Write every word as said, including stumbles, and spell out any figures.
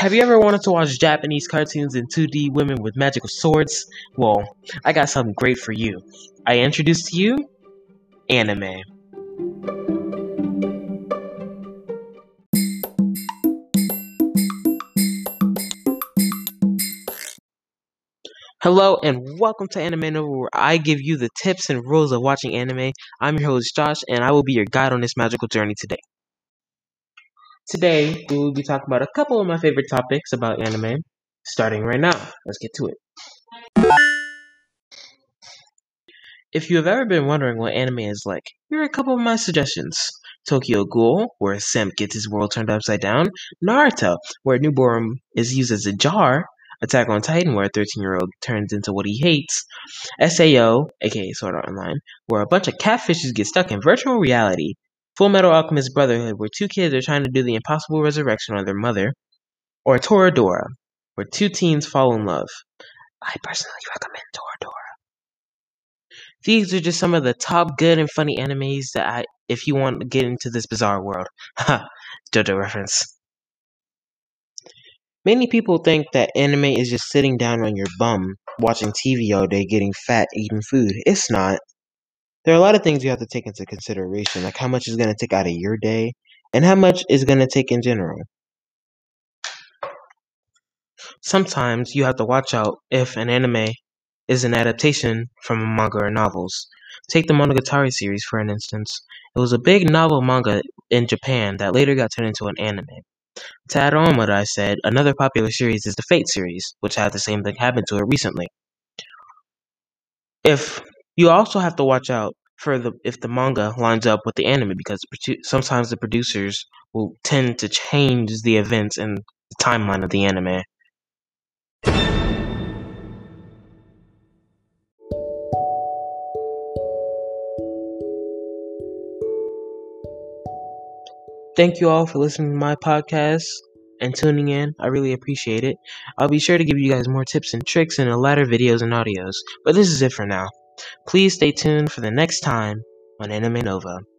Have you ever wanted to watch Japanese cartoons in two D women with magical swords? Well, I got something great for you. I introduce to you anime. Hello and welcome to AnimeNova, where I give you the tips and rules of watching anime. I'm your host Josh, and I will be your guide on this magical journey today. Today, we will be talking about a couple of my favorite topics about anime, starting right now. Let's get to it. If you have ever been wondering what anime is like, here are a couple of my suggestions. Tokyo Ghoul, where a simp gets his world turned upside down. Naruto, where a newborn is used as a jar. Attack on Titan, where a thirteen-year-old turns into what he hates. S A O, aka Sword Art Online, where a bunch of catfishes get stuck in virtual reality. Full Metal Alchemist Brotherhood, where two kids are trying to do the impossible resurrection of their mother. Or Toradora, where two teens fall in love. I personally recommend Toradora. These are just some of the top good and funny animes that I, if you want to get into this bizarre world. Ha! JoJo reference. Many people think that anime is just sitting down on your bum, watching T V all day, getting fat, eating food. It's not. There are a lot of things you have to take into consideration, like how much is going to take out of your day, and how much is going to take in general. Sometimes you have to watch out if an anime is an adaptation from a manga or novels. Take the Monogatari series, for an instance. It was a big novel manga in Japan that later got turned into an anime. To add on what I said, another popular series is the Fate series, which had the same thing happen to it recently. If you also have to watch out for the if the manga lines up with the anime, because sometimes the producers will tend to change the events and the timeline of the anime. Thank you all for listening to my podcast and tuning in. I really appreciate it. I'll be sure to give you guys more tips and tricks in the latter videos and audios, but this is it for now. Please stay tuned for the next time on AnimeNova.